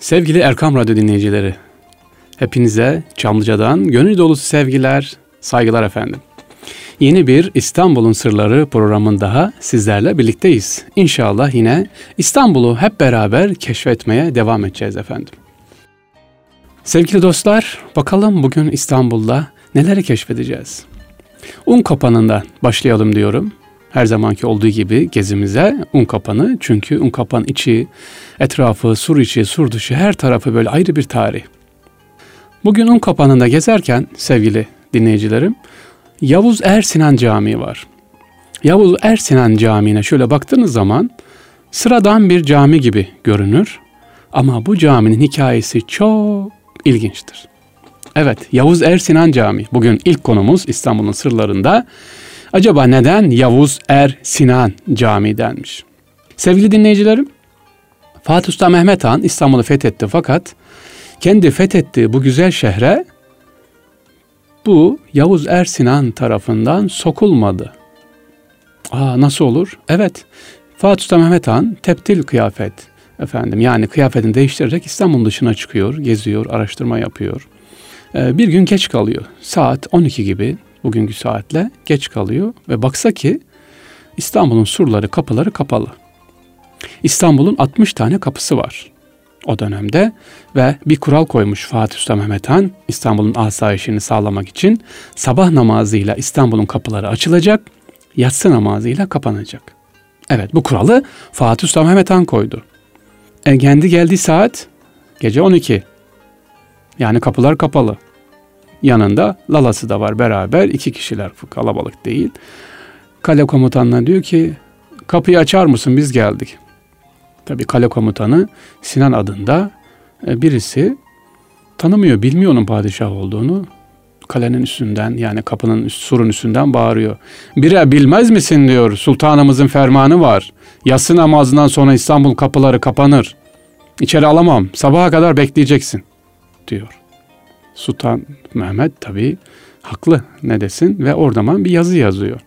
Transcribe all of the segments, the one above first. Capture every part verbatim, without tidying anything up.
Sevgili Erkam Radyo dinleyicileri, hepinize Çamlıca'dan gönül dolusu sevgiler, saygılar efendim. Yeni bir İstanbul'un Sırları programında daha sizlerle birlikteyiz. İnşallah yine İstanbul'u hep beraber keşfetmeye devam edeceğiz efendim. Sevgili dostlar, bakalım bugün İstanbul'da neleri keşfedeceğiz? Unkapanı'ndan başlayalım diyorum. Her zamanki olduğu gibi gezimize Unkapanı, çünkü Unkapan içi, etrafı, sur içi, sur dışı, her tarafı böyle ayrı bir tarih. Bugün Unkapanı'nda gezerken sevgili dinleyicilerim, Yavuz Er Sinan Camii var. Yavuz Er Sinan Camii'ne şöyle baktığınız zaman sıradan bir cami gibi görünür ama bu caminin hikayesi çok ilginçtir. Evet, Yavuz Er Sinan Camii bugün ilk konumuz İstanbul'un Sırlarında. Acaba neden Yavuz Er Sinan Camii denmiş? Sevgili dinleyicilerim, Fatih Sultan Mehmet Han İstanbul'u fethetti fakat kendi fethettiği bu güzel şehre bu Yavuz Er Sinan tarafından sokulmadı. Aa, nasıl olur? Evet, Fatih Sultan Mehmet Han tebdil kıyafet efendim, yani kıyafetini değiştirerek İstanbul'un dışına çıkıyor, geziyor, araştırma yapıyor. Ee, bir gün geç kalıyor. Saat on iki gibi, bugünkü saatle geç kalıyor ve baksa ki İstanbul'un surları, kapıları kapalı. İstanbul'un altmış tane kapısı var o dönemde ve bir kural koymuş Fatih Sultan Mehmet Han İstanbul'un asayişini sağlamak için: sabah namazıyla İstanbul'un kapıları açılacak, yatsı namazıyla kapanacak. Evet, bu kuralı Fatih Sultan Mehmet Han koydu. E, kendi geldiği saat gece on iki, yani kapılar kapalı. Yanında lalası da var, beraber iki kişiler, kalabalık değil. Kale komutanına diyor ki, kapıyı açar mısın, biz geldik. Tabii kale komutanı Sinan adında birisi, tanımıyor, bilmiyor onun padişah olduğunu. Kalenin üstünden, yani kapının, surun üstünden bağırıyor. Bire bilmez misin diyor, sultanımızın fermanı var. Yatsı namazından sonra İstanbul kapıları kapanır. İçeri alamam, sabaha kadar bekleyeceksin diyor. Sultan Mehmet tabii haklı, ne desin, ve oradan bir yazı yazıyor.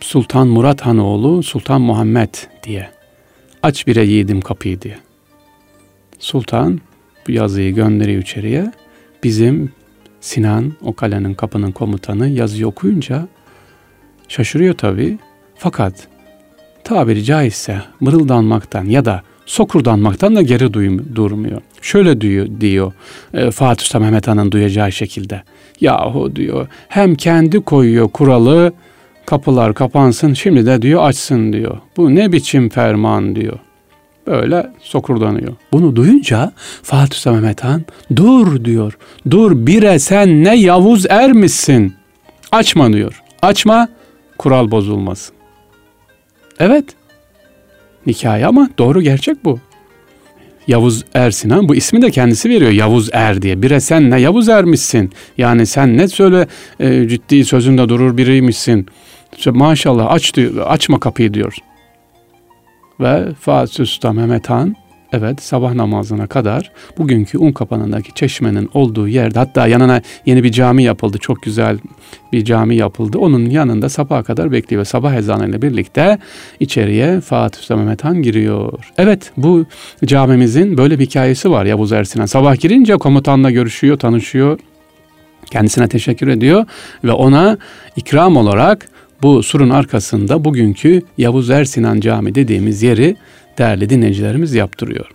Sultan Murat Han oğlu Sultan Muhammed diye, aç bire yiğidim kapıyı diye. Sultan bu yazıyı gönderiyor içeriye. Bizim Sinan, o kalenin, kapının komutanı, yazıyı okuyunca şaşırıyor tabii. Fakat tabiri caizse mırıldanmaktan ya da sokurdanmaktan da geri duyum, durmuyor. Şöyle diyor, diyor e, Fatih Sultan Mehmet Han'ın duyacağı şekilde. Yahu diyor, hem kendi koyuyor kuralı, kapılar kapansın, şimdi de diyor açsın diyor. Bu ne biçim ferman diyor. Böyle sokurdanıyor. Bunu duyunca Fatih Sultan Mehmet Han dur diyor. Dur bire, sen ne Yavuz Er misin? Açma diyor. Açma, kural bozulmasın. Evet. Hikaye ama doğru, gerçek bu. Yavuz Er Sinan, bu ismi de kendisi veriyor, Yavuz Er diye. Bire sen ne Yavuz Er'mişsin. Yani sen ne söyle e, ciddi sözünde durur biriymişsin. Maşallah, aç diyor, açma kapıyı diyor. Ve Fatih Sultan Mehmet Han, evet, sabah namazına kadar bugünkü Unkapanı'ndaki çeşmenin olduğu yerde, hatta yanına yeni bir cami yapıldı. Çok güzel bir cami yapıldı. Onun yanında sabaha kadar bekliyor. Sabah ezanıyla birlikte içeriye Fatih Sultan Mehmet Han giriyor. Evet, bu camimizin böyle bir hikayesi var Yavuz Er Sinan. Sabah girince komutanla görüşüyor, tanışıyor. Kendisine teşekkür ediyor ve ona ikram olarak bu surun arkasında bugünkü Yavuz Er Sinan Camii dediğimiz yeri değerli dinleyicilerimiz yaptırıyor.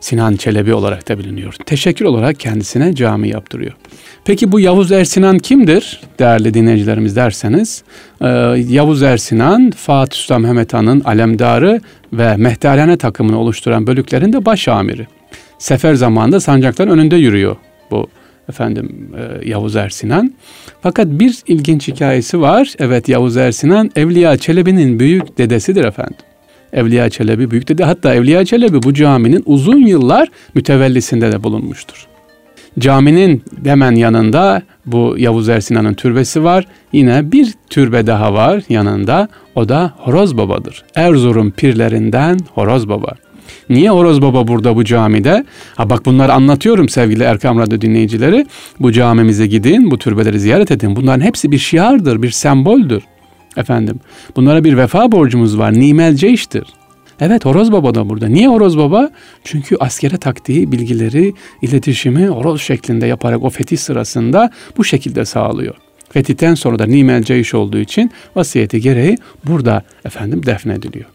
Sinan Çelebi olarak da biliniyor. Teşekkür olarak kendisine cami yaptırıyor. Peki bu Yavuz Er Sinan kimdir değerli dinleyicilerimiz derseniz, Ee, Yavuz Er Sinan, Fatih Sultan Mehmet Han'ın alemdarı ve mehterhane takımını oluşturan bölüklerin de baş amiri. Sefer zamanında sancakların önünde yürüyor bu efendim e, Yavuz Er Sinan. Fakat bir ilginç hikayesi var. Evet, Yavuz Er Sinan Evliya Çelebi'nin büyük dedesidir efendim. Evliya Çelebi büyük dedi. Hatta Evliya Çelebi bu caminin uzun yıllar mütevellisinde de bulunmuştur. Caminin hemen yanında bu Yavuz Er Sinan'ın türbesi var. Yine bir türbe daha var yanında. O da Horoz Baba'dır. Erzurum pirlerinden Horoz Baba. Niye Horoz Baba burada bu camide? Ha bak, bunları anlatıyorum sevgili Erkam Radyo dinleyicileri. Bu camimize gidin, bu türbeleri ziyaret edin. Bunların hepsi bir şiardır, bir semboldür. Efendim, bunlara bir vefa borcumuz var. Nimelce iştir. Evet, Horoz Baba da burada. Niye Horoz Baba? Çünkü askere taktiği, bilgileri, iletişimi horoz şeklinde yaparak o fetih sırasında bu şekilde sağlıyor. Fetihten sonra da nimel ceyiş olduğu için vasiyeti gereği burada efendim defnediliyor.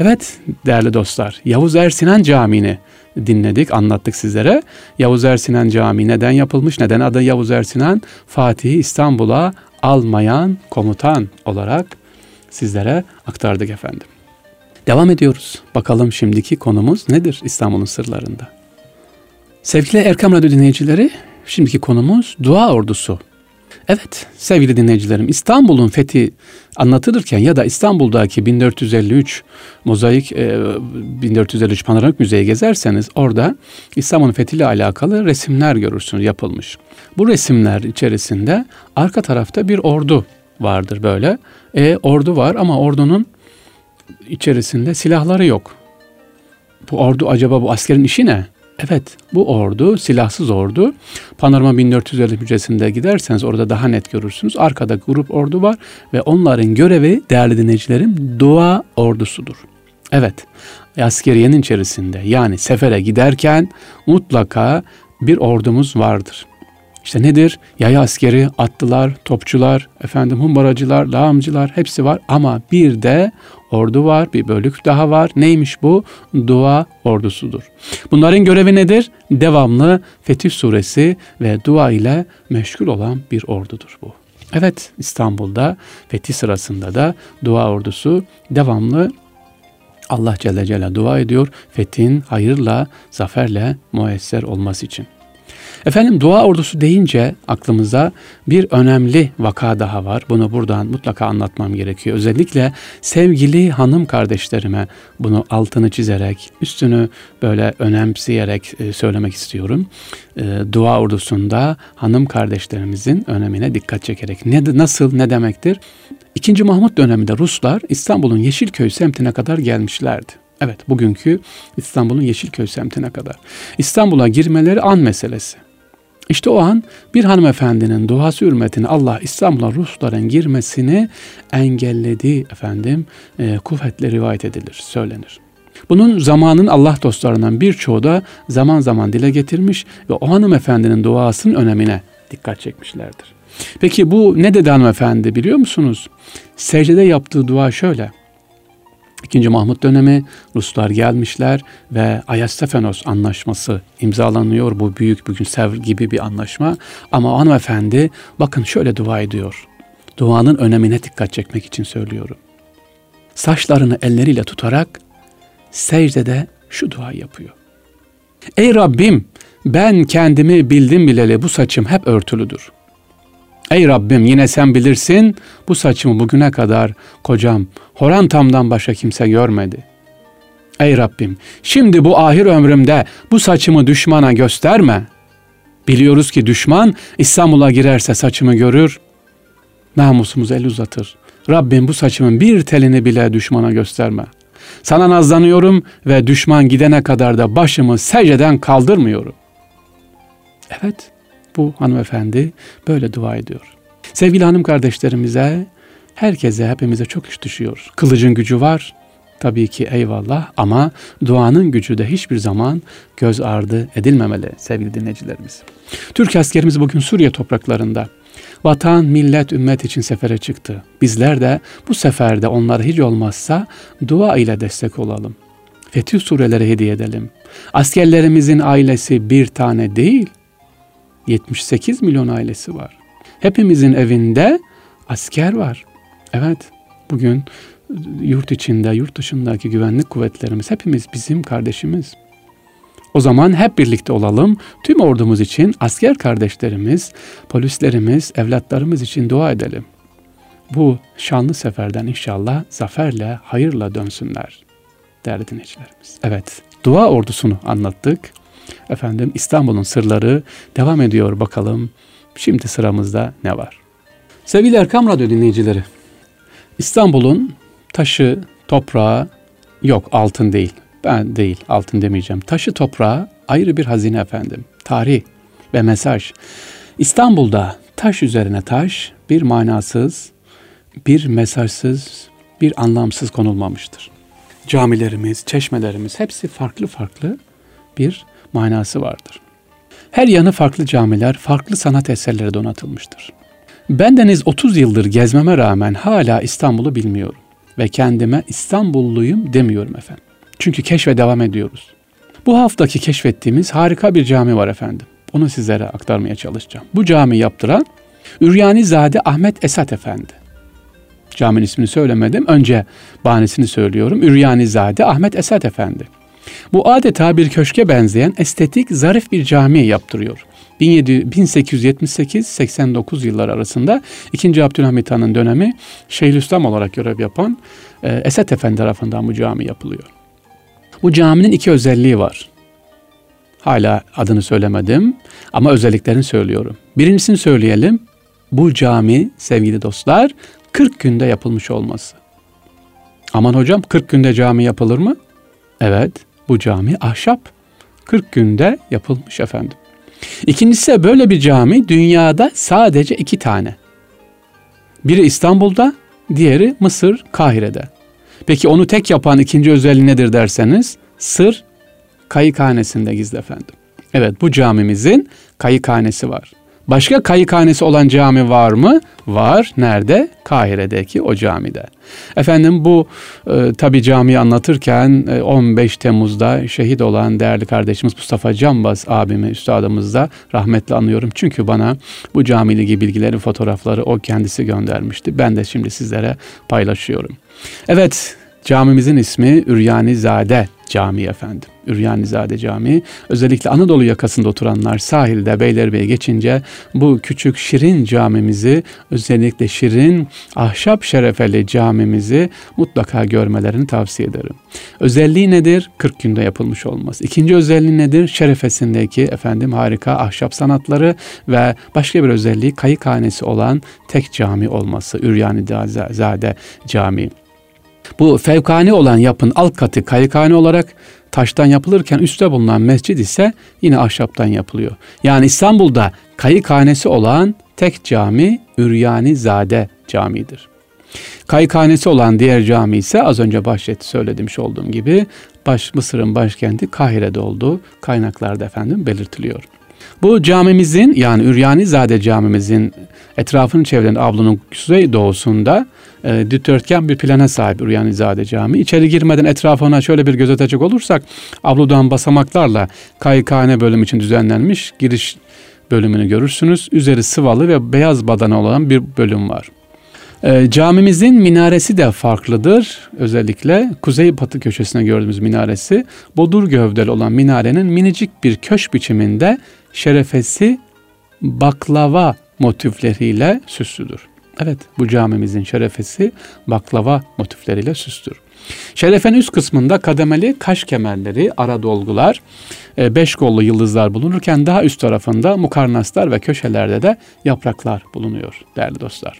Evet değerli dostlar, Yavuz Er Sinan Camii'ni dinledik, anlattık sizlere. Yavuz Er Sinan Camii neden yapılmış, neden adı Yavuz Er Sinan? Fatih'i İstanbul'a almayan komutan olarak sizlere aktardık efendim. Devam ediyoruz. Bakalım şimdiki konumuz nedir İstanbul'un sırlarında? Sevgili Erkam Radyo dinleyicileri, şimdiki konumuz dua ordusu. Evet sevgili dinleyicilerim, İstanbul'un fethi anlatılırken ya da İstanbul'daki bin dört yüz elli üç mozaik bin dört yüz elli üç panoramik müzeyi gezerseniz orada İstanbul'un fethiyle alakalı resimler görürsünüz yapılmış. Bu resimler içerisinde arka tarafta bir ordu vardır böyle. E, ordu var ama ordunun içerisinde silahları yok. Bu ordu, acaba bu askerin işi ne? Evet, bu ordu, silahsız ordu. Panorama bin dört yüz elli müzesinde giderseniz orada daha net görürsünüz. Arkada grup ordu var ve onların görevi değerli dinleyicilerim dua ordusudur. Evet, askeriyenin içerisinde yani sefere giderken mutlaka bir ordumuz vardır. İşte nedir? Yaya askeri, atlılar, topçular, efendim humbaracılar, lağımcılar hepsi var ama bir de ordu var, bir bölük daha var. Neymiş bu? Dua ordusudur. Bunların görevi nedir? Devamlı Fetih Suresi ve dua ile meşgul olan bir ordudur bu. Evet, İstanbul'da fetih sırasında da dua ordusu devamlı Allah Celle Celaluhu dua ediyor. Fethin hayırla, zaferle müesser olması için. Efendim dua ordusu deyince aklımıza bir önemli vaka daha var. Bunu buradan mutlaka anlatmam gerekiyor. Özellikle sevgili hanım kardeşlerime bunu altını çizerek, üstünü böyle önemseyerek söylemek istiyorum. Dua ordusunda hanım kardeşlerimizin önemine dikkat çekerek. Ne, nasıl, ne demektir? İkinci Mahmut döneminde Ruslar İstanbul'un Yeşilköy semtine kadar gelmişlerdi. Evet, bugünkü İstanbul'un Yeşilköy semtine kadar. İstanbul'a girmeleri an meselesi. İşte o an bir hanımefendinin duası hürmetine Allah İstanbul'a Rusların girmesini engellediği efendim e, kuvvetle rivayet edilir, söylenir. Bunun zamanın Allah dostlarından birçoğu da zaman zaman dile getirmiş ve o hanımefendinin duasının önemine dikkat çekmişlerdir. Peki bu ne dedi hanımefendi biliyor musunuz? Secdede yaptığı dua şöyle. İkinci Mahmut dönemi Ruslar gelmişler ve Ayasofya anlaşması imzalanıyor. Bu büyük bugün Sevr gibi bir anlaşma. Ama hanımefendi bakın şöyle dua ediyor. Duanın önemine dikkat çekmek için söylüyorum. Saçlarını elleriyle tutarak secdede şu dua yapıyor. Ey Rabbim, ben kendimi bildim bileli bu saçım hep örtülüdür. Ey Rabbim, yine sen bilirsin, bu saçımı bugüne kadar kocam Horantam'dan başka kimse görmedi. Ey Rabbim, şimdi bu ahir ömrümde bu saçımı düşmana gösterme. Biliyoruz ki düşman İstanbul'a girerse saçımı görür, namusumuza el uzatır. Rabbim, bu saçımın bir telini bile düşmana gösterme. Sana nazlanıyorum ve düşman gidene kadar da başımı secdeden kaldırmıyorum. Evet. Bu hanımefendi böyle dua ediyor. Sevgili hanım kardeşlerimize, herkese, hepimize çok iş düşüyor. Kılıcın gücü var, tabii ki eyvallah, ama duanın gücü de hiçbir zaman göz ardı edilmemeli sevgili dinleyicilerimiz. Türk askerimiz bugün Suriye topraklarında vatan, millet, ümmet için sefere çıktı. Bizler de bu seferde onlara hiç olmazsa dua ile destek olalım. Fetih sureleri hediye edelim. Askerlerimizin ailesi bir tane değil, yetmiş sekiz milyon ailesi var. Hepimizin evinde asker var. Evet, bugün yurt içinde, yurt dışındaki güvenlik kuvvetlerimiz hepimiz bizim kardeşimiz. O zaman hep birlikte olalım. Tüm ordumuz için, asker kardeşlerimiz, polislerimiz, evlatlarımız için dua edelim. Bu şanlı seferden inşallah zaferle, hayırla dönsünler değerli dinleyicilerimiz. Evet, dua ordusunu anlattık. Efendim İstanbul'un sırları devam ediyor, bakalım şimdi sıramızda ne var? Sevgili Erkam Radyo dinleyicileri, İstanbul'un taşı, toprağı yok, altın değil. Ben değil, altın demeyeceğim. Taşı, toprağı ayrı bir hazine efendim. Tarih ve mesaj. İstanbul'da taş üzerine taş bir manasız, bir mesajsız, bir anlamsız konulmamıştır. camilerimiz, çeşmelerimiz hepsi farklı farklı bir manası vardır. Her yanı farklı camiler, farklı sanat eserleri donatılmıştır. Bendeniz otuz yıldır gezmeme rağmen hala İstanbul'u bilmiyorum ve kendime İstanbulluyum demiyorum efendim. Çünkü keşfe devam ediyoruz. Bu haftaki keşfettiğimiz harika bir cami var efendim. Onu sizlere aktarmaya çalışacağım. Bu cami yaptıran Üryanizade Ahmet Esat Efendi. Caminin ismini söylemedim. Önce bahanesini söylüyorum. Üryanizade Ahmet Esat Efendi. Bu adeta bir köşke benzeyen estetik, zarif bir cami yaptırıyor. bin sekiz yüz yetmiş sekiz seksen dokuz yılları arasında ikinci Abdülhamid Han'ın dönemi Şeyhülislam olarak görev yapan Esat Efendi tarafından bu cami yapılıyor. Bu caminin iki özelliği var. Hala adını söylemedim ama özelliklerini söylüyorum. Birincisini söyleyelim. Bu cami sevgili dostlar kırk günde yapılmış olması. Aman hocam kırk günde cami yapılır mı? Evet, bu cami ahşap. kırk günde yapılmış efendim. İkincisi de böyle bir cami dünyada sadece iki tane. Biri İstanbul'da, diğeri Mısır, Kahire'de. Peki onu tek yapan ikinci özelliği nedir derseniz, sır kayıkhanesinde gizli efendim. Evet, bu camimizin kayıkhanesi var. Başka kayıkhanesi olan cami var mı? Var. Nerede? Kahire'deki o camide. Efendim bu e, tabi camiyi anlatırken e, on beş Temmuz'da şehit olan değerli kardeşimiz Mustafa Canbaz abimi, üstadımız da rahmetle anıyorum. Çünkü bana bu camiyle ilgili bilgileri, fotoğrafları o kendisi göndermişti. Ben de şimdi sizlere paylaşıyorum. Evet, camimizin ismi Üryanizade Camii efendim. Üryanizade Camii. Özellikle Anadolu yakasında oturanlar sahilde Beylerbeyi geçince bu küçük şirin camimizi, özellikle şirin ahşap şerefeli camimizi mutlaka görmelerini tavsiye ederim. Özelliği nedir? kırk günde yapılmış olması. İkinci özelliği nedir? Şerefesindeki efendim harika ahşap sanatları ve başka bir özelliği kayıkhanesi olan tek cami olması. Üryanizade Camii. Bu fevkani olan yapın alt katı kayıkhane olarak taştan yapılırken üstte bulunan mescid ise yine ahşaptan yapılıyor. Yani İstanbul'da kayıkhanesi olan tek cami Üryanizade Camii'dir. Kayıkhanesi olan diğer cami ise az önce bahsetti söylemiş olduğum gibi baş, Mısır'ın başkenti Kahire'de olduğu kaynaklarda efendim belirtiliyor. Bu camimizin yani Üryanizade Camimizin etrafını çeviren avlunun kuzey doğusunda e, dikdörtgen bir plana sahip Üryanizade Camii. İçeri girmeden etrafına şöyle bir göz atacak olursak avludan basamaklarla kayıkhane bölümü için düzenlenmiş giriş bölümünü görürsünüz. Üzeri sıvalı ve beyaz badana olan bir bölüm var. E, camimizin minaresi de farklıdır. Özellikle kuzey batı köşesine gördüğümüz minaresi bodur gövdeli olan minarenin minicik bir köş biçiminde şerefesi baklava motifleriyle süslüdür. Evet, bu camimizin şerefesi baklava motifleriyle süslüdür. Şerefenin üst kısmında kademeli kaş kemerleri, ara dolgular, beş kollu yıldızlar bulunurken daha üst tarafında mukarnaslar ve köşelerde de yapraklar bulunuyor değerli dostlar.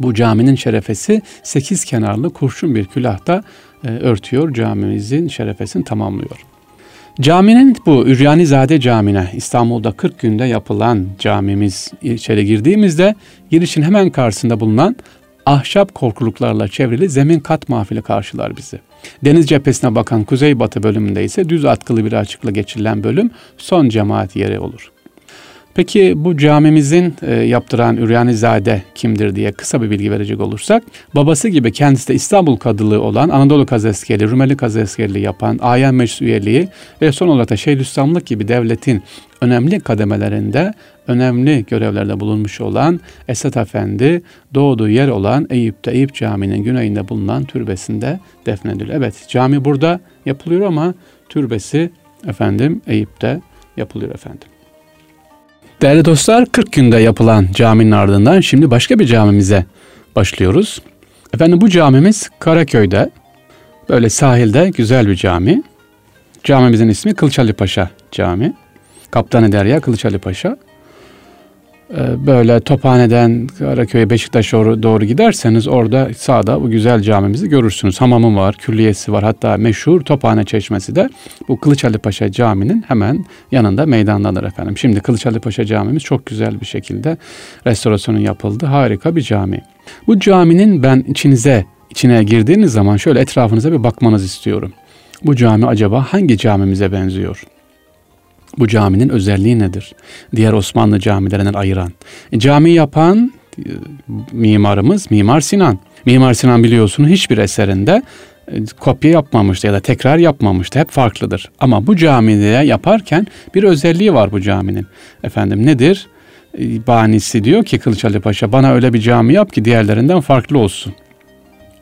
Bu caminin şerefesi sekiz kenarlı kurşun bir külahta örtüyor, camimizin şerefesini tamamlıyor. Caminin bu Üryanizade Camii'ne İstanbul'da kırk günde yapılan camimiz içeri girdiğimizde girişin hemen karşısında bulunan ahşap korkuluklarla çevrili zemin kat mahfili karşılar bizi. Deniz cephesine bakan kuzeybatı bölümünde ise düz atkılı bir açıkla geçirilen bölüm son cemaat yeri olur. Peki bu camimizin e, yaptıran Üryanizade kimdir diye kısa bir bilgi verecek olursak, babası gibi kendisi de İstanbul Kadılığı olan Anadolu Kazaskerliği, Rumeli Kazaskerliği yapan, Ayan Meclis üyeliği ve son olarak da Şeyhülislamlık gibi devletin önemli kademelerinde, önemli görevlerde bulunmuş olan Esat Efendi doğduğu yer olan Eyüp'te, Eyüp Camii'nin güneyinde bulunan türbesinde defnediliyor. Evet, cami burada yapılıyor ama türbesi efendim Eyüp'te yapılıyor efendim. Değerli dostlar, kırk günde yapılan caminin ardından şimdi başka bir camimize başlıyoruz. Efendim bu camimiz Karaköy'de, böyle sahilde güzel bir cami. Camimizin ismi Kılıç Ali Paşa Camii. Kaptan-ı Derya Kılıç Ali Paşa. Böyle Tophane'den Karaköy'e, Beşiktaş'a doğru giderseniz orada sağda bu güzel camimizi görürsünüz. Hamamı var, külliyesi var, hatta meşhur Tophane Çeşmesi de bu Kılıç Ali Paşa Camii'nin hemen yanında meydandadır efendim. Şimdi Kılıç Ali Paşa Camimiz çok güzel bir şekilde restorasyonu yapıldı. Harika bir cami. Bu caminin ben içinize içine girdiğiniz zaman şöyle etrafınıza bir bakmanızı istiyorum. Bu cami acaba hangi camimize benziyor? Bu caminin özelliği nedir? Diğer Osmanlı camilerinden ayıran. E, cami yapan e, mimarımız Mimar Sinan. Mimar Sinan biliyorsunuz hiçbir eserinde e, kopya yapmamıştı ya da tekrar yapmamıştı. Hep farklıdır. Ama bu camide yaparken bir özelliği var bu caminin. Efendim nedir? E, banisi diyor ki Kılıç Ali Paşa, bana öyle bir cami yap ki diğerlerinden farklı olsun.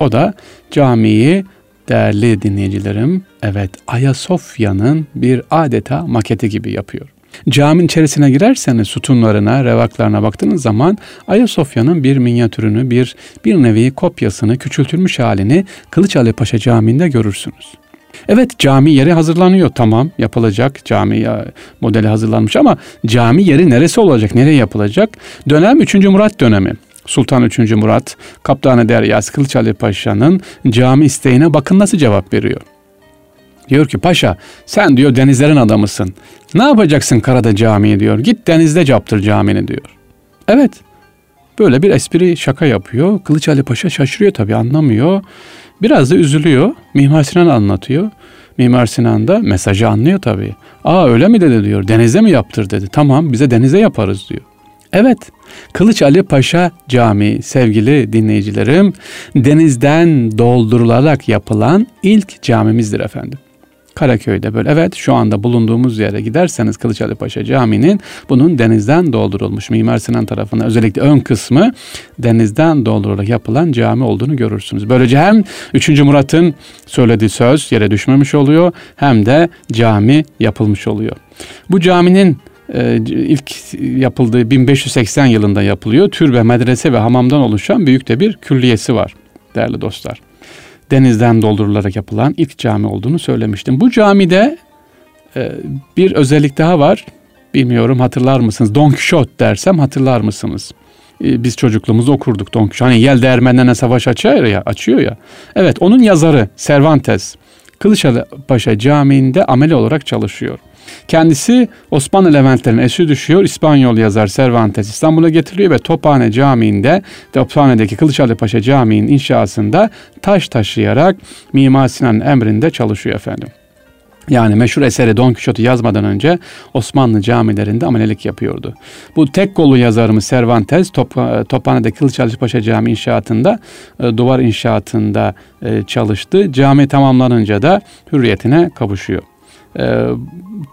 O da camiyi, değerli dinleyicilerim, evet, Ayasofya'nın bir adeta maketi gibi yapıyor. Caminin içerisine girerseniz sütunlarına, revaklarına baktığınız zaman Ayasofya'nın bir minyatürünü, bir bir nevi kopyasını, küçültülmüş halini Kılıç Ali Paşa Camii'nde görürsünüz. Evet, cami yeri hazırlanıyor, tamam, yapılacak, cami modeli hazırlanmış ama cami yeri neresi olacak, nereye yapılacak? Dönem üçüncü. Murat dönemi. Sultan üçüncü. Murat, Kaptan-ı Derya Kılıç Ali Paşa'nın cami isteğine bakın nasıl cevap veriyor. Diyor ki, paşa sen diyor denizlerin adamısın. Ne yapacaksın karada camiyi diyor. Git denizde yaptır camini diyor. Evet, böyle bir espri, şaka yapıyor. Kılıç Ali Paşa şaşırıyor tabii, anlamıyor. Biraz da üzülüyor. Mimar Sinan anlatıyor. Mimar Sinan da mesajı anlıyor tabii. Aa öyle mi dedi diyor. Denize mi yaptır dedi. Tamam, bize denize yaparız diyor. Evet, Kılıç Ali Paşa Camii sevgili dinleyicilerim denizden doldurularak yapılan ilk camimizdir efendim. Karaköy'de böyle, evet, şu anda bulunduğumuz yere giderseniz Kılıç Ali Paşa Camii'nin bunun denizden doldurulmuş, Mimar Sinan tarafından özellikle ön kısmı denizden doldurularak yapılan cami olduğunu görürsünüz. Böylece hem üçüncü. Murat'ın söylediği söz yere düşmemiş oluyor hem de cami yapılmış oluyor. Bu caminin İlk yapıldığı bin beş yüz seksen yılında yapılıyor. Türbe, medrese ve hamamdan oluşan büyük de bir külliyesi var değerli dostlar. Denizden doldurularak yapılan ilk cami olduğunu söylemiştim. Bu camide bir özellik daha var. Bilmiyorum hatırlar mısınız? Don Kişot dersem hatırlar mısınız? Biz çocukluğumuzda okurduk Don Kişot. Hani yel değirmenlerine savaş açıyor ya, açıyor ya. Evet, onun yazarı Cervantes Kılıç Ali Paşa Camii'nde ameli olarak çalışıyor. Kendisi Osmanlı Leventlerinin esiri düşüyor. İspanyol yazar Cervantes İstanbul'a getiriliyor ve Tophane Camii'nde, Tophane'deki Kılıç Ali Paşa Camii'nin inşasında taş taşıyarak Mimar Sinan'ın emrinde çalışıyor efendim. Yani meşhur eseri Don Kişot'u yazmadan önce Osmanlı camilerinde amelelik yapıyordu. Bu tek kollu yazarımız Cervantes Tophane'deki Kılıç Ali Paşa Camii inşaatında, duvar inşaatında çalıştı. Cami tamamlanınca da hürriyetine kavuşuyor. Ee,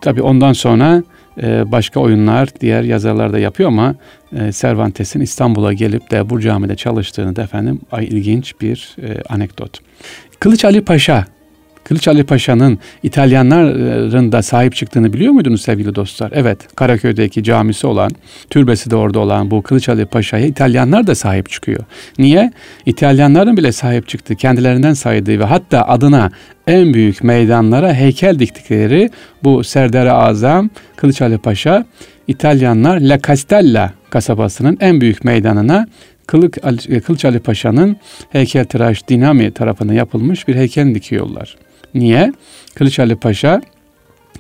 tabii ondan sonra e, başka oyunlar diğer yazarlar da yapıyor ama e, Cervantes'in İstanbul'a gelip de bu camide çalıştığını da efendim ay, ilginç bir e, anekdot. Kılıç Ali Paşa, Kılıç Ali Paşa'nın İtalyanların da sahip çıktığını biliyor muydunuz sevgili dostlar? Evet, Karaköy'deki camisi olan, türbesi de orada olan bu Kılıç Ali Paşa'ya İtalyanlar da sahip çıkıyor. Niye? İtalyanların bile sahip çıktığı, kendilerinden saydığı ve hatta adına en büyük meydanlara heykel diktikleri bu Serdar-ı Azam Kılıç Ali Paşa, İtalyanlar La Castella kasabasının en büyük meydanına Kılıç Ali Paşa'nın heykeltıraş Dinami tarafından yapılmış bir heykel dikiyorlar. Niye? Kılıç Ali Paşa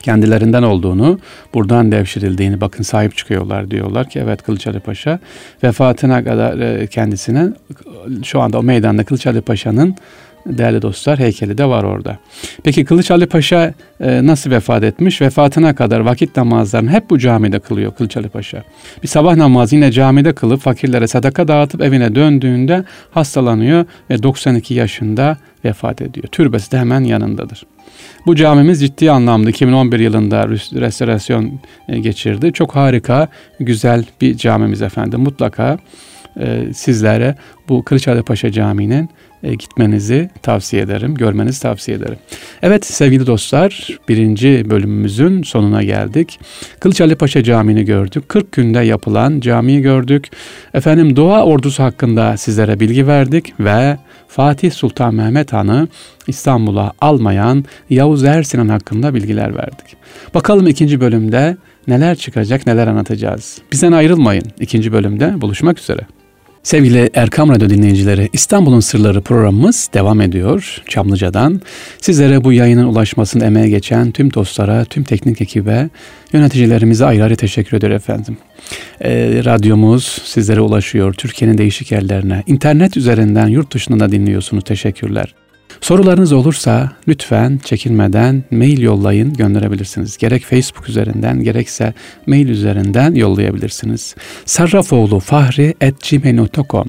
kendilerinden olduğunu, buradan devşirildiğini, bakın sahip çıkıyorlar, diyorlar ki evet Kılıç Ali Paşa vefatına kadar kendisine, şu anda o meydanda Kılıç Ali Paşa'nın değerli dostlar heykeli de var orada. Peki Kılıç Ali Paşa e, nasıl vefat etmiş? Vefatına kadar vakit namazlarını hep bu camide kılıyor Kılıç Ali Paşa. Bir sabah namazı yine camide kılıp fakirlere sadaka dağıtıp evine döndüğünde hastalanıyor ve doksan iki yaşında vefat ediyor. Türbesi de hemen yanındadır. Bu camimiz ciddi anlamda iki bin on bir yılında restorasyon geçirdi. Çok harika, güzel bir camimiz efendim. Mutlaka e, sizlere bu Kılıç Ali Paşa Camii'nin gitmenizi tavsiye ederim, görmenizi tavsiye ederim. Evet sevgili dostlar, birinci bölümümüzün sonuna geldik. Kılıç Ali Paşa Camii'ni gördük, kırk günde yapılan camiyi gördük. Efendim Doğa ordusu hakkında sizlere bilgi verdik ve Fatih Sultan Mehmet Han'ı İstanbul'a almayan Yavuz Er Sinan hakkında bilgiler verdik. Bakalım ikinci bölümde neler çıkacak, neler anlatacağız. Bizden ayrılmayın, ikinci bölümde buluşmak üzere. Sevgili Erkam Radyo dinleyicileri, İstanbul'un Sırları programımız devam ediyor Çamlıca'dan. Sizlere bu yayının ulaşmasını emeğe geçen tüm dostlara, tüm teknik ekibe, yöneticilerimize ayrı ayrı teşekkür ediyor efendim. E, radyomuz sizlere ulaşıyor Türkiye'nin değişik yerlerine. İnternet üzerinden yurt dışından da dinliyorsunuz, teşekkürler. Sorularınız olursa lütfen çekinmeden mail yollayın, gönderebilirsiniz. Gerek Facebook üzerinden gerekse mail üzerinden yollayabilirsiniz. sarrafoğlu fahri at gmail nokta com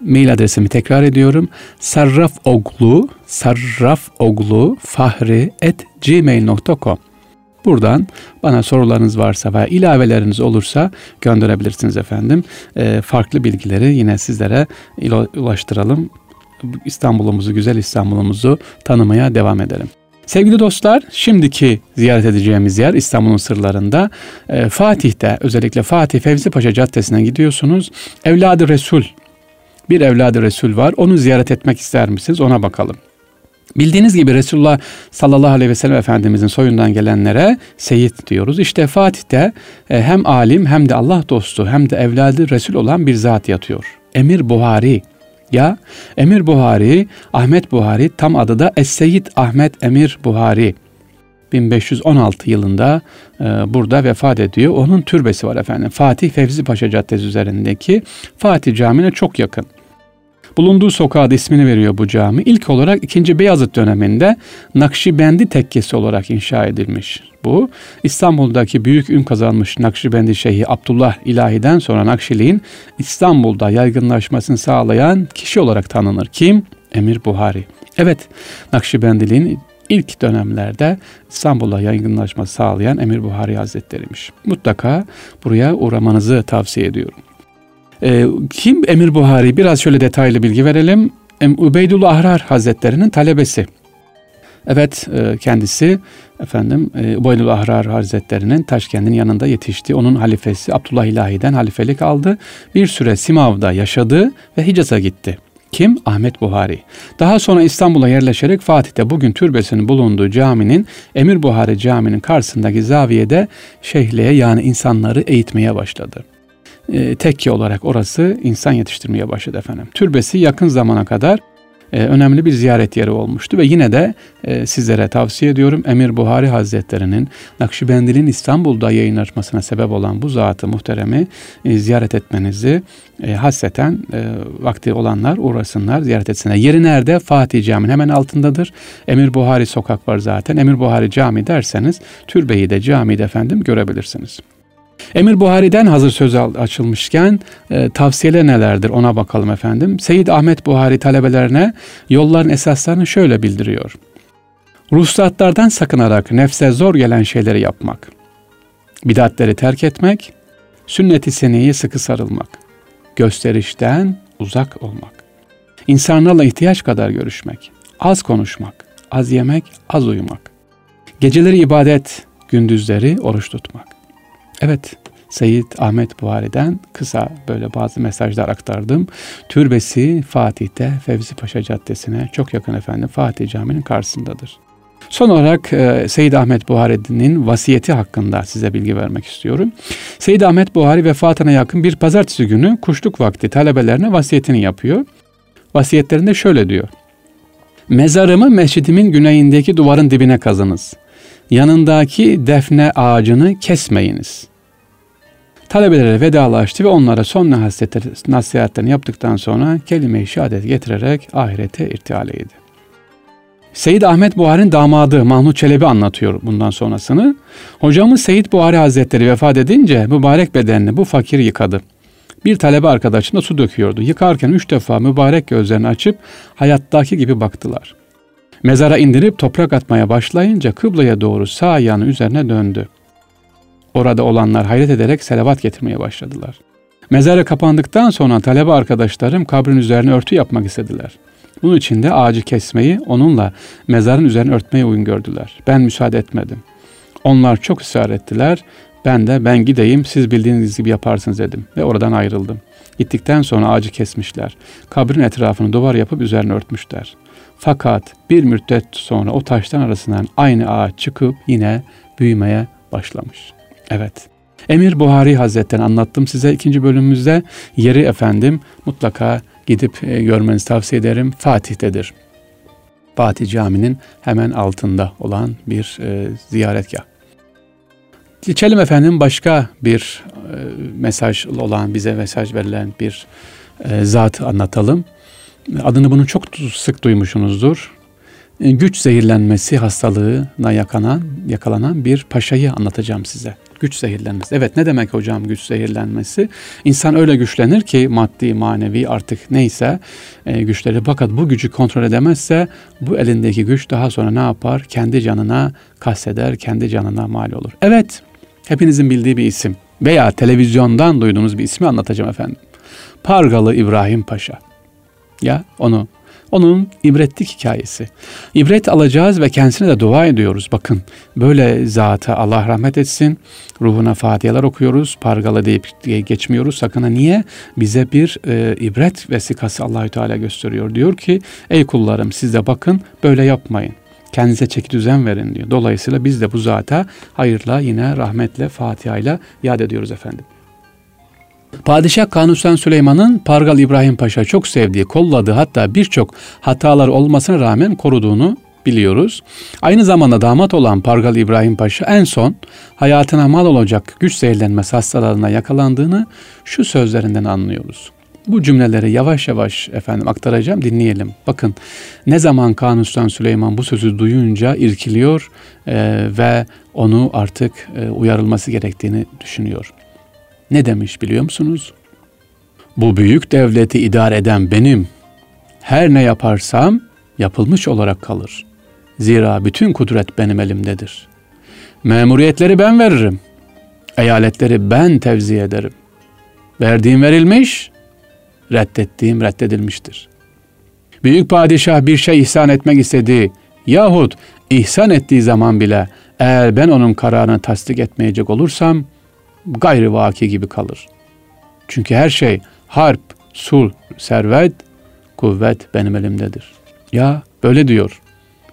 mail adresimi tekrar ediyorum. sarrafoğlu sarrafoğlu fahri at gmail nokta com Buradan bana sorularınız varsa veya ilaveleriniz olursa gönderebilirsiniz efendim. E, farklı bilgileri yine sizlere ulaştıralım. İstanbul'umuzu, güzel İstanbul'umuzu tanımaya devam edelim. Sevgili dostlar, şimdiki ziyaret edeceğimiz yer İstanbul'un sırlarında e, Fatih'te, özellikle Fatih Fevzi Paşa Caddesi'ne gidiyorsunuz. Evladı Resul, bir Evladı Resul var. Onu ziyaret etmek ister misiniz? Ona bakalım. Bildiğiniz gibi Resulullah sallallahu aleyhi ve sellem Efendimizin soyundan gelenlere Seyyid diyoruz. İşte Fatih'te e, hem alim hem de Allah dostu hem de Evladı Resul olan bir zat yatıyor. Emir Buhari. Ya Emir Buhari, Ahmet Buhari, tam adı da Es-Seyyid Ahmet Emir Buhari. bin beş yüz on altı yılında e, burada vefat ediyor. Onun türbesi var efendim. Fatih Fevzi Paşa Caddesi üzerindeki Fatih Camii'ne çok yakın. Bulunduğu sokağa da ismini veriyor bu cami. İlk olarak ikinci Beyazıt döneminde Nakşibendi tekkesi olarak inşa edilmiş bu. İstanbul'daki büyük ün kazanmış Nakşibendi Şeyhi Abdullah İlahi'den sonra Nakşiliğin İstanbul'da yaygınlaşmasını sağlayan kişi olarak tanınır. Kim? Emir Buhari. Evet, Nakşibendiliğin ilk dönemlerde İstanbul'a yaygınlaşması sağlayan Emir Buhari Hazretleri'ymiş. Mutlaka buraya uğramanızı tavsiye ediyorum. Kim Emir Buhari? Biraz şöyle detaylı bilgi verelim. Ubeydullah Ahrar Hazretleri'nin talebesi. Evet, kendisi efendim Ubeydullah Ahrar Hazretleri'nin Taşkent'in yanında yetişti. Onun halifesi Abdullah İlahi'den halifelik aldı. Bir süre Simav'da yaşadı ve Hicaz'a gitti. Kim? Ahmet Buhari. Daha sonra İstanbul'a yerleşerek Fatih'te bugün türbesinin bulunduğu caminin, Emir Buhari Camii'nin karşısındaki zaviyede şehliğe, yani insanları eğitmeye başladı. Tekke olarak orası insan yetiştirmeye başladı efendim. Türbesi yakın zamana kadar önemli bir ziyaret yeri olmuştu ve yine de sizlere tavsiye ediyorum. Emir Buhari Hazretleri'nin Nakşibendiliğin İstanbul'da yayınlaşmasına sebep olan bu zatı muhteremi ziyaret etmenizi hasreten vakti olanlar uğrasınlar, ziyaret etsinler. Yeri nerede? Fatih Camii'nin hemen altındadır. Emir Buhari Sokak var zaten. Emir Buhari Camii derseniz türbeyi de camiyi de efendim görebilirsiniz. Emir Buhari'den hazır söz açılmışken e, tavsiyeler nelerdir ona bakalım efendim. Seyyid Ahmet Buhari talebelerine yolların esaslarını şöyle bildiriyor. Ruhsatlardan sakınarak nefse zor gelen şeyleri yapmak, bidatleri terk etmek, sünnet-i seniyeye sıkı sarılmak, gösterişten uzak olmak, insanlarla ihtiyaç kadar görüşmek, az konuşmak, az yemek, az uyumak, geceleri ibadet, gündüzleri oruç tutmak. Evet, Seyyid Ahmet Buhari'den kısa böyle bazı mesajlar aktardım. Türbesi Fatih'te, Fevzi Paşa Caddesi'ne çok yakın efendim, Fatih Camii'nin karşısındadır. Son olarak e, Seyyid Ahmet Buhari'nin vasiyeti hakkında size bilgi vermek istiyorum. Seyyid Ahmet Buhari vefatına yakın bir pazartesi günü kuşluk vakti talebelerine vasiyetini yapıyor. Vasiyetlerinde şöyle diyor. Mezarımı mescidimin güneyindeki duvarın dibine kazınız. Yanındaki defne ağacını kesmeyiniz. Talebelere vedalaştı ve onlara son nasihatlerini yaptıktan sonra kelime-i şehadet getirerek ahirete irtihal eyledi. Seyyid Ahmet Buhari'nin damadı Mahmud Çelebi anlatıyor bundan sonrasını. Hocamız Seyyid Buhari Hazretleri vefat edince mübarek bedenini bu fakir yıkadı. Bir talebe arkadaşına su döküyordu. Yıkarken üç defa mübarek gözlerini açıp hayattaki gibi baktılar. Mezara indirip toprak atmaya başlayınca kıbleye doğru sağ ayağının üzerine döndü. Orada olanlar hayret ederek selavat getirmeye başladılar. Mezara kapandıktan sonra talebe arkadaşlarım kabrin üzerine örtü yapmak istediler. Bunun için de ağacı kesmeyi onunla mezarın üzerine örtmeyi uygun gördüler. Ben müsaade etmedim. Onlar çok ısrar ettiler. Ben de ben gideyim siz bildiğiniz gibi yaparsınız dedim ve oradan ayrıldım. Gittikten sonra ağacı kesmişler. Kabrin etrafını duvar yapıp üzerine örtmüşler. Fakat bir müddet sonra o taştan arasından aynı ağaç çıkıp yine büyümeye başlamış. Evet, Emir Buhari Hazretleri'ni anlattım size ikinci bölümümüzde. Yeri efendim mutlaka gidip görmenizi tavsiye ederim. Fatih'tedir. Fatih Camii'nin hemen altında olan bir e, ziyaretgah. Geçelim efendim başka bir e, mesaj olan, bize mesaj verilen bir e, zatı anlatalım. Adını bunu çok sık duymuşsunuzdur. E, güç zehirlenmesi hastalığına yakanan, yakalanan bir paşayı anlatacağım size. Güç zehirlenmesi. Evet, ne demek hocam güç zehirlenmesi? İnsan öyle güçlenir ki maddi, manevi artık neyse e, güçleri. Fakat bu gücü kontrol edemezse bu elindeki güç daha sonra ne yapar? Kendi canına kasteder, kendi canına mal olur. Evet, hepinizin bildiği bir isim veya televizyondan duyduğunuz bir ismi anlatacağım efendim. Pargalı İbrahim Paşa. Ya onu, onun ibretlik hikayesi. İbret alacağız ve kendisine de dua ediyoruz. Bakın böyle zata Allah rahmet etsin. Ruhuna fatihalar okuyoruz. Pargalı deyip geçmiyoruz. Sakın ha, niye? Bize bir e, ibret vesikası Allahü Teala gösteriyor. Diyor ki ey kullarım siz de bakın böyle yapmayın. Kendinize çeki düzen verin diyor. Dolayısıyla biz de bu zata hayırla yine rahmetle fatihayla yad ediyoruz efendim. Padişah Kanuni Sultan Süleyman'ın Pargalı İbrahim Paşa'yı çok sevdiği, kolladığı, hatta birçok hatalar olmasına rağmen koruduğunu biliyoruz. Aynı zamanda damat olan Pargalı İbrahim Paşa en son hayatına mal olacak güç zehirlenmesi hastalığına yakalandığını şu sözlerinden anlıyoruz. Bu cümleleri yavaş yavaş efendim aktaracağım, dinleyelim. Bakın ne zaman Kanuni Sultan Süleyman bu sözü duyunca irkiliyor e, ve onu artık e, uyarılması gerektiğini düşünüyor. Ne demiş biliyor musunuz? Bu büyük devleti idare eden benim. Her ne yaparsam yapılmış olarak kalır. Zira bütün kudret benim elimdedir. Memuriyetleri ben veririm. Eyaletleri ben tevzi ederim. Verdiğim verilmiş, reddettiğim reddedilmiştir. Büyük padişah bir şey ihsan etmek istediği yahut ihsan ettiği zaman bile eğer ben onun kararını tasdik etmeyecek olursam gayri vaki gibi kalır. Çünkü her şey harp, sulh, servet, kuvvet benim elimdedir. Ya böyle diyor.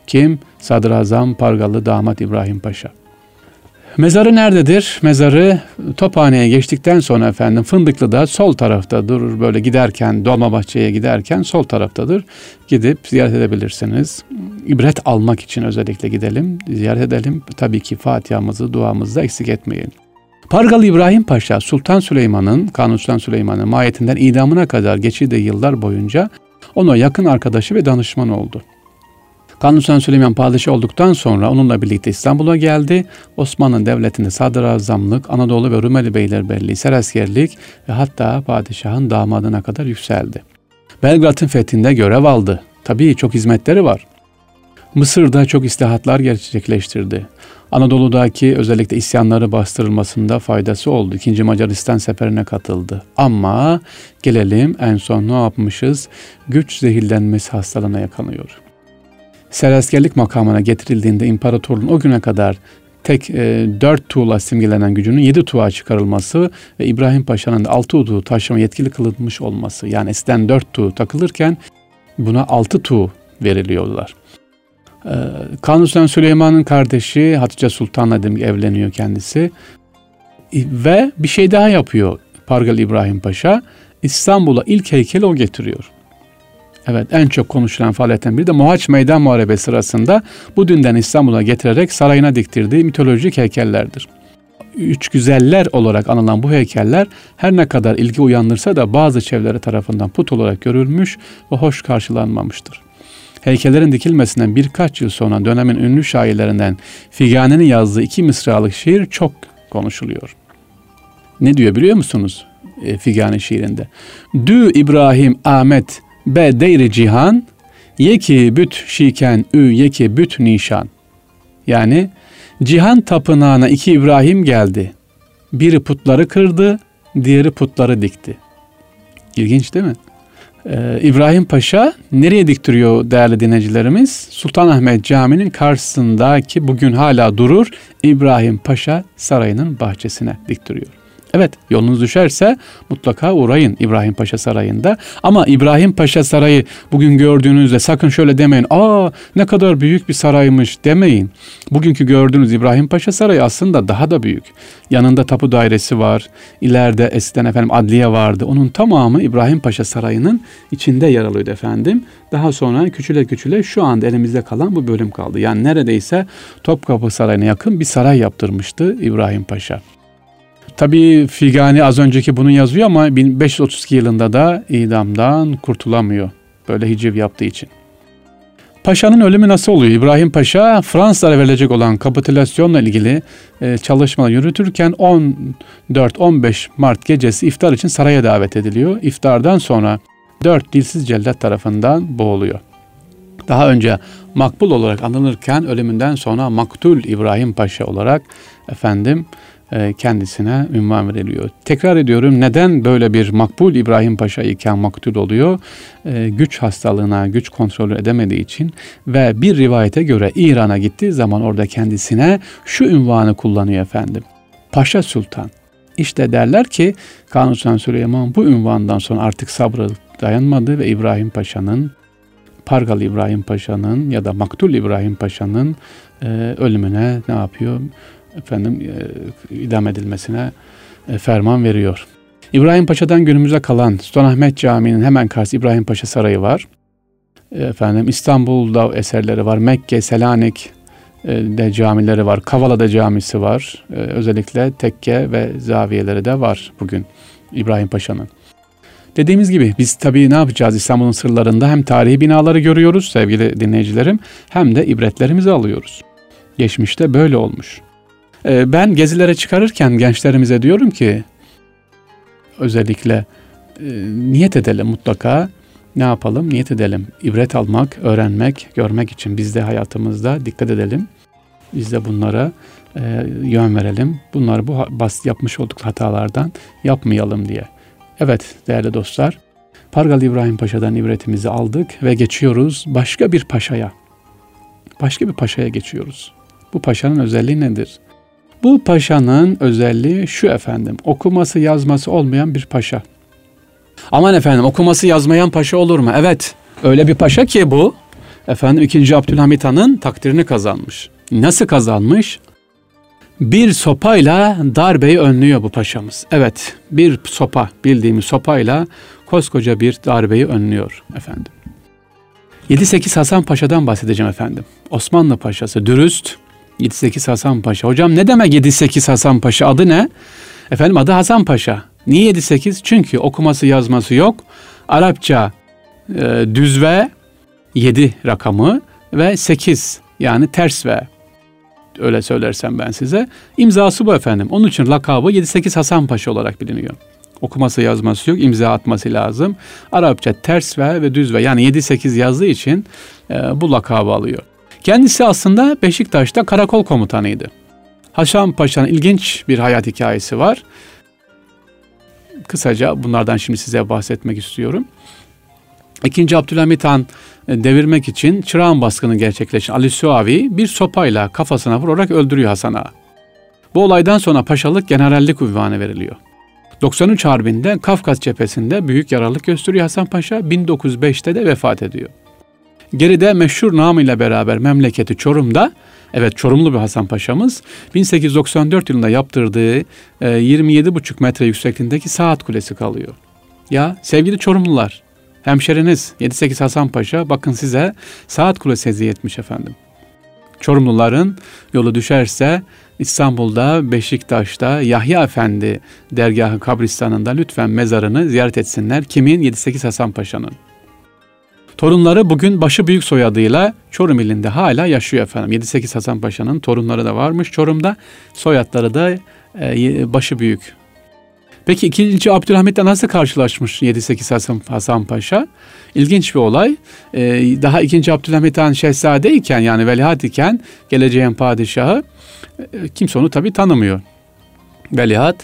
Kim? Sadrazam Pargalı Damat İbrahim Paşa. Mezarı nerededir? Mezarı Tophane'ye geçtikten sonra efendim Fındıklı'da sol taraftadır. Böyle giderken, Dolmabahçe'ye giderken sol taraftadır. Gidip ziyaret edebilirsiniz. İbret almak için özellikle gidelim, ziyaret edelim. Tabii ki Fatiha'mızı, duamızı da eksik etmeyelim. Pargalı İbrahim Paşa, Sultan Süleyman'ın, Kanuni Sultan Süleyman'ın mahiyetinden idamına kadar geçirdiği yıllar boyunca ona yakın arkadaşı ve danışmanı oldu. Kanuni Sultan Süleyman padişah olduktan sonra onunla birlikte İstanbul'a geldi. Osmanlı Devleti'nde sadrazamlık, Anadolu ve Rumeli Beylerbeyliği, seraskerlik ve hatta padişahın damadına kadar yükseldi. Belgrad'ın fethinde görev aldı. Tabii çok hizmetleri var. Mısır'da çok istihatlar gerçekleştirdi. Anadolu'daki özellikle isyanları bastırılmasında faydası oldu. İkinci Macaristan seferine katıldı. Ama gelelim en son ne yapmışız? Güç zehirlenmesi hastalığına yakalanıyor. Seraskerlik makamına getirildiğinde imparatorluğun o güne kadar tek e, dört tuğla simgelenen gücünün yedi tuğa çıkarılması ve İbrahim Paşa'nın da altı tuğu taşıma yetkili kılınmış olması. Yani eskiden dört tuğ takılırken buna altı tuğ veriliyorlar. Kanuni Sultan Süleyman'ın kardeşi Hatice Sultan'la evleniyor kendisi ve bir şey daha yapıyor Pargalı İbrahim Paşa. İstanbul'a ilk heykeli o getiriyor. Evet, en çok konuşulan faaliyetten biri de Mohaç Meydan Muharebesi sırasında bu dünden İstanbul'a getirerek sarayına diktirdiği mitolojik heykellerdir. Üç güzeller olarak anılan bu heykeller her ne kadar ilgi uyandırsa da bazı çevreleri tarafından put olarak görülmüş ve hoş karşılanmamıştır. Heykellerin dikilmesinden birkaç yıl sonra dönemin ünlü şairlerinden Figane'nin yazdığı iki mısralık şiir çok konuşuluyor. Ne diyor biliyor musunuz e, Figane şiirinde? Dü İbrahim Ahmet be deyri cihan, yeki büt şiken ü yeki büt nişan. Yani cihan tapınağına iki İbrahim geldi. Biri putları kırdı, diğeri putları dikti. İlginç değil mi? Ee, İbrahim Paşa nereye diktiriyor değerli dinleyicilerimiz? Sultanahmet Camii'nin karşısındaki bugün hala durur İbrahim Paşa Sarayı'nın bahçesine diktiriyor. Evet, yolunuz düşerse mutlaka uğrayın İbrahim Paşa Sarayı'nda. Ama İbrahim Paşa Sarayı bugün gördüğünüzde sakın şöyle demeyin, aa ne kadar büyük bir saraymış demeyin. Bugünkü gördüğünüz İbrahim Paşa Sarayı aslında daha da büyük. Yanında tapu dairesi var, ileride eskiden efendim adliye vardı. Onun tamamı İbrahim Paşa Sarayı'nın içinde yer alıyordu efendim. Daha sonra küçüle küçüle şu anda elimizde kalan bu bölüm kaldı. Yani neredeyse Topkapı Sarayı'na yakın bir saray yaptırmıştı İbrahim Paşa. Tabii Figani az önceki bunu yazıyor ama bin beş yüz otuz iki yılında da idamdan kurtulamıyor. Böyle hiciv yaptığı için. Paşa'nın ölümü nasıl oluyor? İbrahim Paşa Fransa'ya verilecek olan kapitülasyonla ilgili çalışmalar yürütürken on dört on beş Mart gecesi iftar için saraya davet ediliyor. İftardan sonra dört dilsiz cellat tarafından boğuluyor. Daha önce makbul olarak anılırken ölümünden sonra Maktul İbrahim Paşa olarak efendim kendisine ünvan veriliyor. Tekrar ediyorum, neden böyle bir makbul İbrahim Paşa iken maktul oluyor? E, güç hastalığına, güç kontrolü edemediği için ve bir rivayete göre İran'a gittiği zaman orada kendisine şu ünvanı kullanıyor efendim. Paşa Sultan. İşte derler ki Kanuni Sultan Süleyman bu ünvandan sonra artık sabrı dayanmadı ve İbrahim Paşa'nın, Pargalı İbrahim Paşa'nın ya da Maktul İbrahim Paşa'nın e, ölümüne ne yapıyor? Efendim e, idam edilmesine e, ferman veriyor. İbrahim Paşa'dan günümüze kalan Sultanahmet Camii'nin hemen karşı İbrahim Paşa Sarayı var. E, efendim İstanbul'da eserleri var. Mekke, Selanik'de e, camileri var. Kavala'da camisi var. E, özellikle tekke ve zaviyeleri de var bugün İbrahim Paşa'nın. Dediğimiz gibi biz tabii ne yapacağız? İstanbul'un sırlarında hem tarihi binaları görüyoruz sevgili dinleyicilerim, hem de ibretlerimizi alıyoruz. Geçmişte böyle olmuş. Ben gezilere çıkarırken gençlerimize diyorum ki özellikle e, niyet edelim mutlaka. Ne yapalım? Niyet edelim. İbret almak, öğrenmek, görmek için biz de hayatımızda dikkat edelim. Biz de bunlara e, yön verelim. Bunları bu bas, yapmış olduk hatalardan yapmayalım diye. Evet değerli dostlar, Pargalı İbrahim Paşa'dan ibretimizi aldık ve geçiyoruz başka bir paşaya. Başka bir paşaya geçiyoruz. Bu paşanın özelliği nedir? Bu paşanın özelliği şu efendim, okuması yazması olmayan bir paşa. Aman efendim, okuması yazmayan paşa olur mu? Evet, öyle bir paşa ki bu, efendim ikinci Abdülhamid Han'ın takdirini kazanmış. Nasıl kazanmış? Bir sopayla darbeyi önlüyor bu paşamız. Evet, bir sopa, bildiğimiz sopayla koskoca bir darbeyi önlüyor efendim. yedi sekiz Hasan Paşa'dan bahsedeceğim efendim. Osmanlı Paşası, dürüst. yedi sekiz Hasan Paşa. Hocam ne demek yedi sekiz Hasan Paşa? Adı ne? Efendim adı Hasan Paşa. Niye yedi sekiz? Çünkü okuması yazması yok. Arapça e, düzve yedi rakamı ve sekiz yani ters ve. Öyle söylersem ben size. İmzası bu efendim. Onun için lakabı yedi sekiz Hasan Paşa olarak biliniyor. Okuması yazması yok, imza atması lazım. Arapça ters ve ve düzve yani yedi sekiz yazdığı için e, bu lakabı alıyor. Kendisi aslında Beşiktaş'ta karakol komutanıydı. Hasan Paşa'nın ilginç bir hayat hikayesi var. Kısaca bunlardan şimdi size bahsetmek istiyorum. İkinci Abdülhamid Han devirmek için Çırağan baskını gerçekleşen Ali Suavi bir sopayla kafasına vurarak öldürüyor Hasan Ağa. Bu olaydan sonra paşalık generallik unvanı veriliyor. doksan üç Harbi'nde Kafkas cephesinde büyük yararlılık gösteriyor Hasan Paşa. bin dokuz yüz beşte de vefat ediyor. Geride meşhur namıyla beraber memleketi Çorum'da, evet Çorumlu bir Hasan Paşa'mız, bin sekiz yüz doksan dört yılında yaptırdığı yirmi yedi buçuk metre yüksekliğindeki saat kulesi kalıyor. Ya sevgili Çorumlular, hemşeriniz yedi sekiz Hasan Paşa bakın size saat kulesi hediye etmiş efendim. Çorumluların yolu düşerse İstanbul'da, Beşiktaş'ta Yahya Efendi dergahı kabristanında lütfen mezarını ziyaret etsinler. Kimin? yedi sekiz Hasan Paşa'nın. Torunları bugün başı büyük soyadıyla Çorum ilinde hala yaşıyor efendim. yedi sekiz Hasan Paşa'nın torunları da varmış Çorum'da. Soyadları da e, başı büyük. Peki ikinci Abdülhamid'le nasıl karşılaşmış yedi sekiz Hasan, Hasan Paşa? İlginç bir olay. E, daha ikinci Abdülhamid Han şehzade iken yani veliaht iken geleceğin padişahı e, kimse onu tabii tanımıyor. Veliaht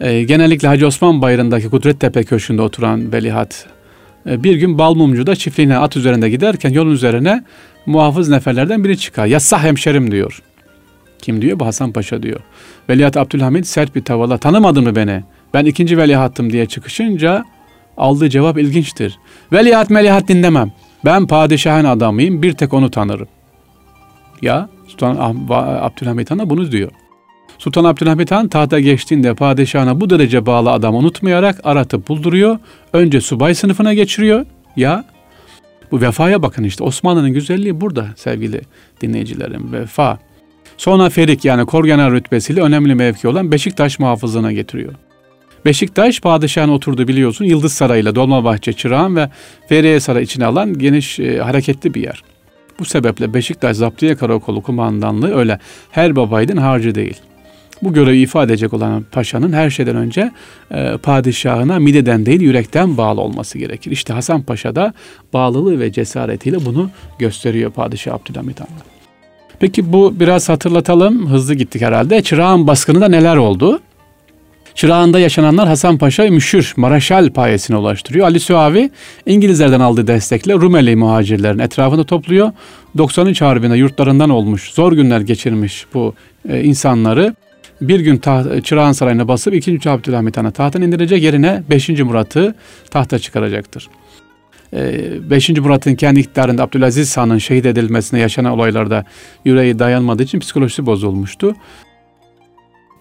e, genellikle Hacı Osman Bayırı'ndaki Kudrettepe köşkünde oturan veliaht. Bir gün Balmumcu'da çiftliğine at üzerinde giderken yolun üzerine muhafız neferlerden biri çıkar. Yassah hemşerim diyor. Kim diyor? Bu Hasan Paşa diyor. Veliaht Abdülhamid sert bir tavırla tanımadın mı beni? ben ikinci veliahtım diye çıkışınca aldığı cevap ilginçtir. Veliaht melihat dinlemem. Ben padişahın adamıyım, bir tek onu tanırım. Ya Sultan Abdülhamid Han'a bunu diyor. Sultan Abdülhamid Han tahta geçtiğinde padişahına bu derece bağlı adamı unutmayarak aratıp bulduruyor. Önce subay sınıfına geçiriyor. Ya bu vefaya bakın işte, Osmanlı'nın güzelliği burada sevgili dinleyicilerim, vefa. Sonra Ferik yani Korgener rütbesiyle önemli mevki olan Beşiktaş muhafızlığına getiriyor. Beşiktaş padişahın oturduğu biliyorsun Yıldız Sarayı'yla Dolmabahçe, Çırağan ve Feriye Sarayı içine alan geniş e, hareketli bir yer. Bu sebeple Beşiktaş Zaptiye Karakolu Kumandanlığı öyle her babaydın harcı değil. Bu görevi ifade edecek olan paşanın her şeyden önce e, padişahına mideden değil yürekten bağlı olması gerekir. İşte Hasan Paşa da bağlılığı ve cesaretiyle bunu gösteriyor padişah Abdülhamid Han'la. Peki bu biraz hatırlatalım, hızlı gittik herhalde. Çırağan baskınında neler oldu? Çırağan'da yaşananlar Hasan Paşa'yı müşür, Maraşal payesine ulaştırıyor. Ali Suavi İngilizlerden aldığı destekle Rumeli muhacirlerin etrafını topluyor. doksan üç Harbi'nde yurtlarından olmuş, zor günler geçirmiş bu e, insanları bir gün taht, Çırağan Sarayı'na basıp ikinci Abdülhamid Han'a tahttan indirecek, yerine beşinci Murat'ı tahta çıkaracaktır. Ee, beşinci Murat'ın kendi iktidarında Abdülaziz Han'ın şehit edilmesine yaşanan olaylarda yüreği dayanmadığı için psikolojisi bozulmuştu.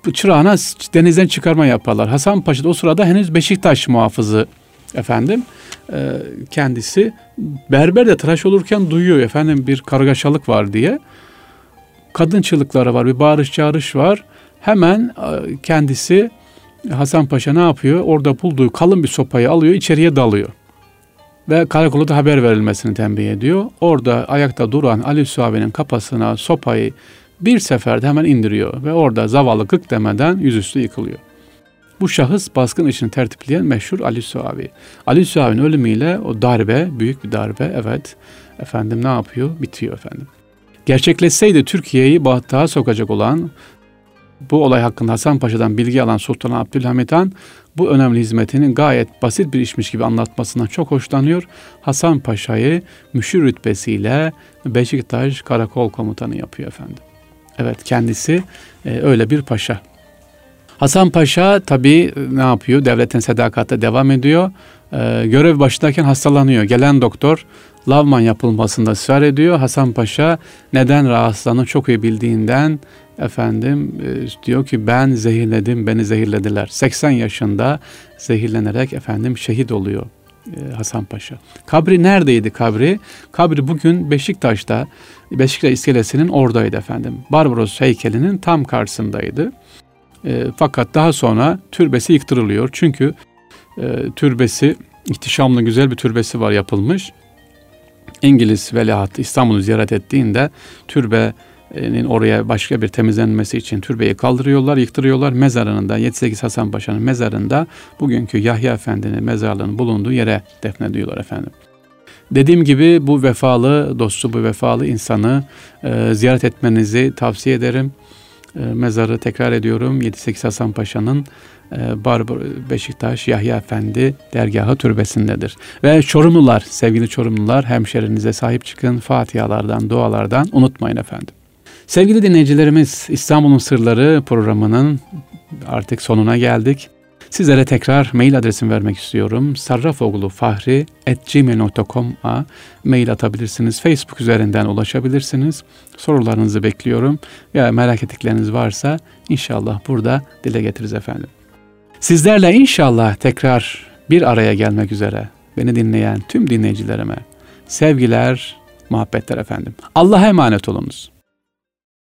Bu Çırağan'a denizden çıkarma yaparlar. Hasan Paşa da o sırada henüz Beşiktaş muhafızı efendim, e, kendisi berber de tıraş olurken duyuyor efendim bir kargaşalık var diye. Kadın çığlıkları var, bir bağırış çağırış var. Hemen kendisi Hasan Paşa ne yapıyor? Orada bulduğu kalın bir sopayı alıyor, içeriye dalıyor. Ve karakola da haber verilmesini tembih ediyor. Orada ayakta duran Ali Suavi'nin kafasına sopayı bir seferde hemen indiriyor. Ve orada zavallı kık demeden yüzüstü yıkılıyor. Bu şahıs baskın işini tertipleyen meşhur Ali Suavi. Ali Suavi'nin ölümüyle o darbe, büyük bir darbe, evet efendim ne yapıyor? Bitiyor efendim. Gerçekleşseydi Türkiye'yi bahtıya sokacak olan... Bu olay hakkında Hasan Paşa'dan bilgi alan Sultan Abdülhamid Han bu önemli hizmetinin gayet basit bir işmiş gibi anlatmasından çok hoşlanıyor. Hasan Paşa'yı müşir rütbesiyle Beşiktaş Karakol Komutanı yapıyor efendim. Evet, kendisi e, öyle bir paşa. Hasan Paşa tabii ne yapıyor? Devletin sadakatle devam ediyor. E, görev başındayken hastalanıyor. Gelen doktor lavman yapılmasında ısrar ediyor. Hasan Paşa neden rahatsızlandığını çok iyi bildiğinden efendim e, diyor ki ben zehirledim, beni zehirlediler. seksen yaşında zehirlenerek efendim şehit oluyor e, Hasan Paşa. Kabri neredeydi kabri? Kabri bugün Beşiktaş'ta, Beşiktaş iskelesinin oradaydı efendim. Barbaros heykelinin tam karşısındaydı. E, fakat daha sonra türbesi yıktırılıyor. Çünkü e, türbesi, ihtişamlı güzel bir türbesi var yapılmış. İngiliz veliahtı İstanbul'u ziyaret ettiğinde türbe oraya başka bir temizlenmesi için türbeyi kaldırıyorlar, yıktırıyorlar. Mezarında yetmiş sekiz Hasan Paşa'nın mezarında bugünkü Yahya Efendi'nin mezarlığının bulunduğu yere defnediyorlar efendim. Dediğim gibi bu vefalı dostu, bu vefalı insanı e, ziyaret etmenizi tavsiye ederim. E, mezarı tekrar ediyorum. yetmiş sekiz Hasan Paşa'nın e, Barbaros Beşiktaş Yahya Efendi dergahı türbesindedir. Ve Çorumlular, sevgili Çorumlular, hemşerinize sahip çıkın. Fatihalardan, dualardan unutmayın efendim. Sevgili dinleyicilerimiz, İstanbul'un Sırları programının artık sonuna geldik. Sizlere tekrar mail adresimi vermek istiyorum. sarrafoglufahri at gmail nokta com'a mail atabilirsiniz. Facebook üzerinden ulaşabilirsiniz. Sorularınızı bekliyorum. Ya merak ettikleriniz varsa inşallah burada dile getiririz efendim. Sizlerle inşallah tekrar bir araya gelmek üzere. Beni dinleyen tüm dinleyicilerime sevgiler, muhabbetler efendim. Allah'a emanet olunuz.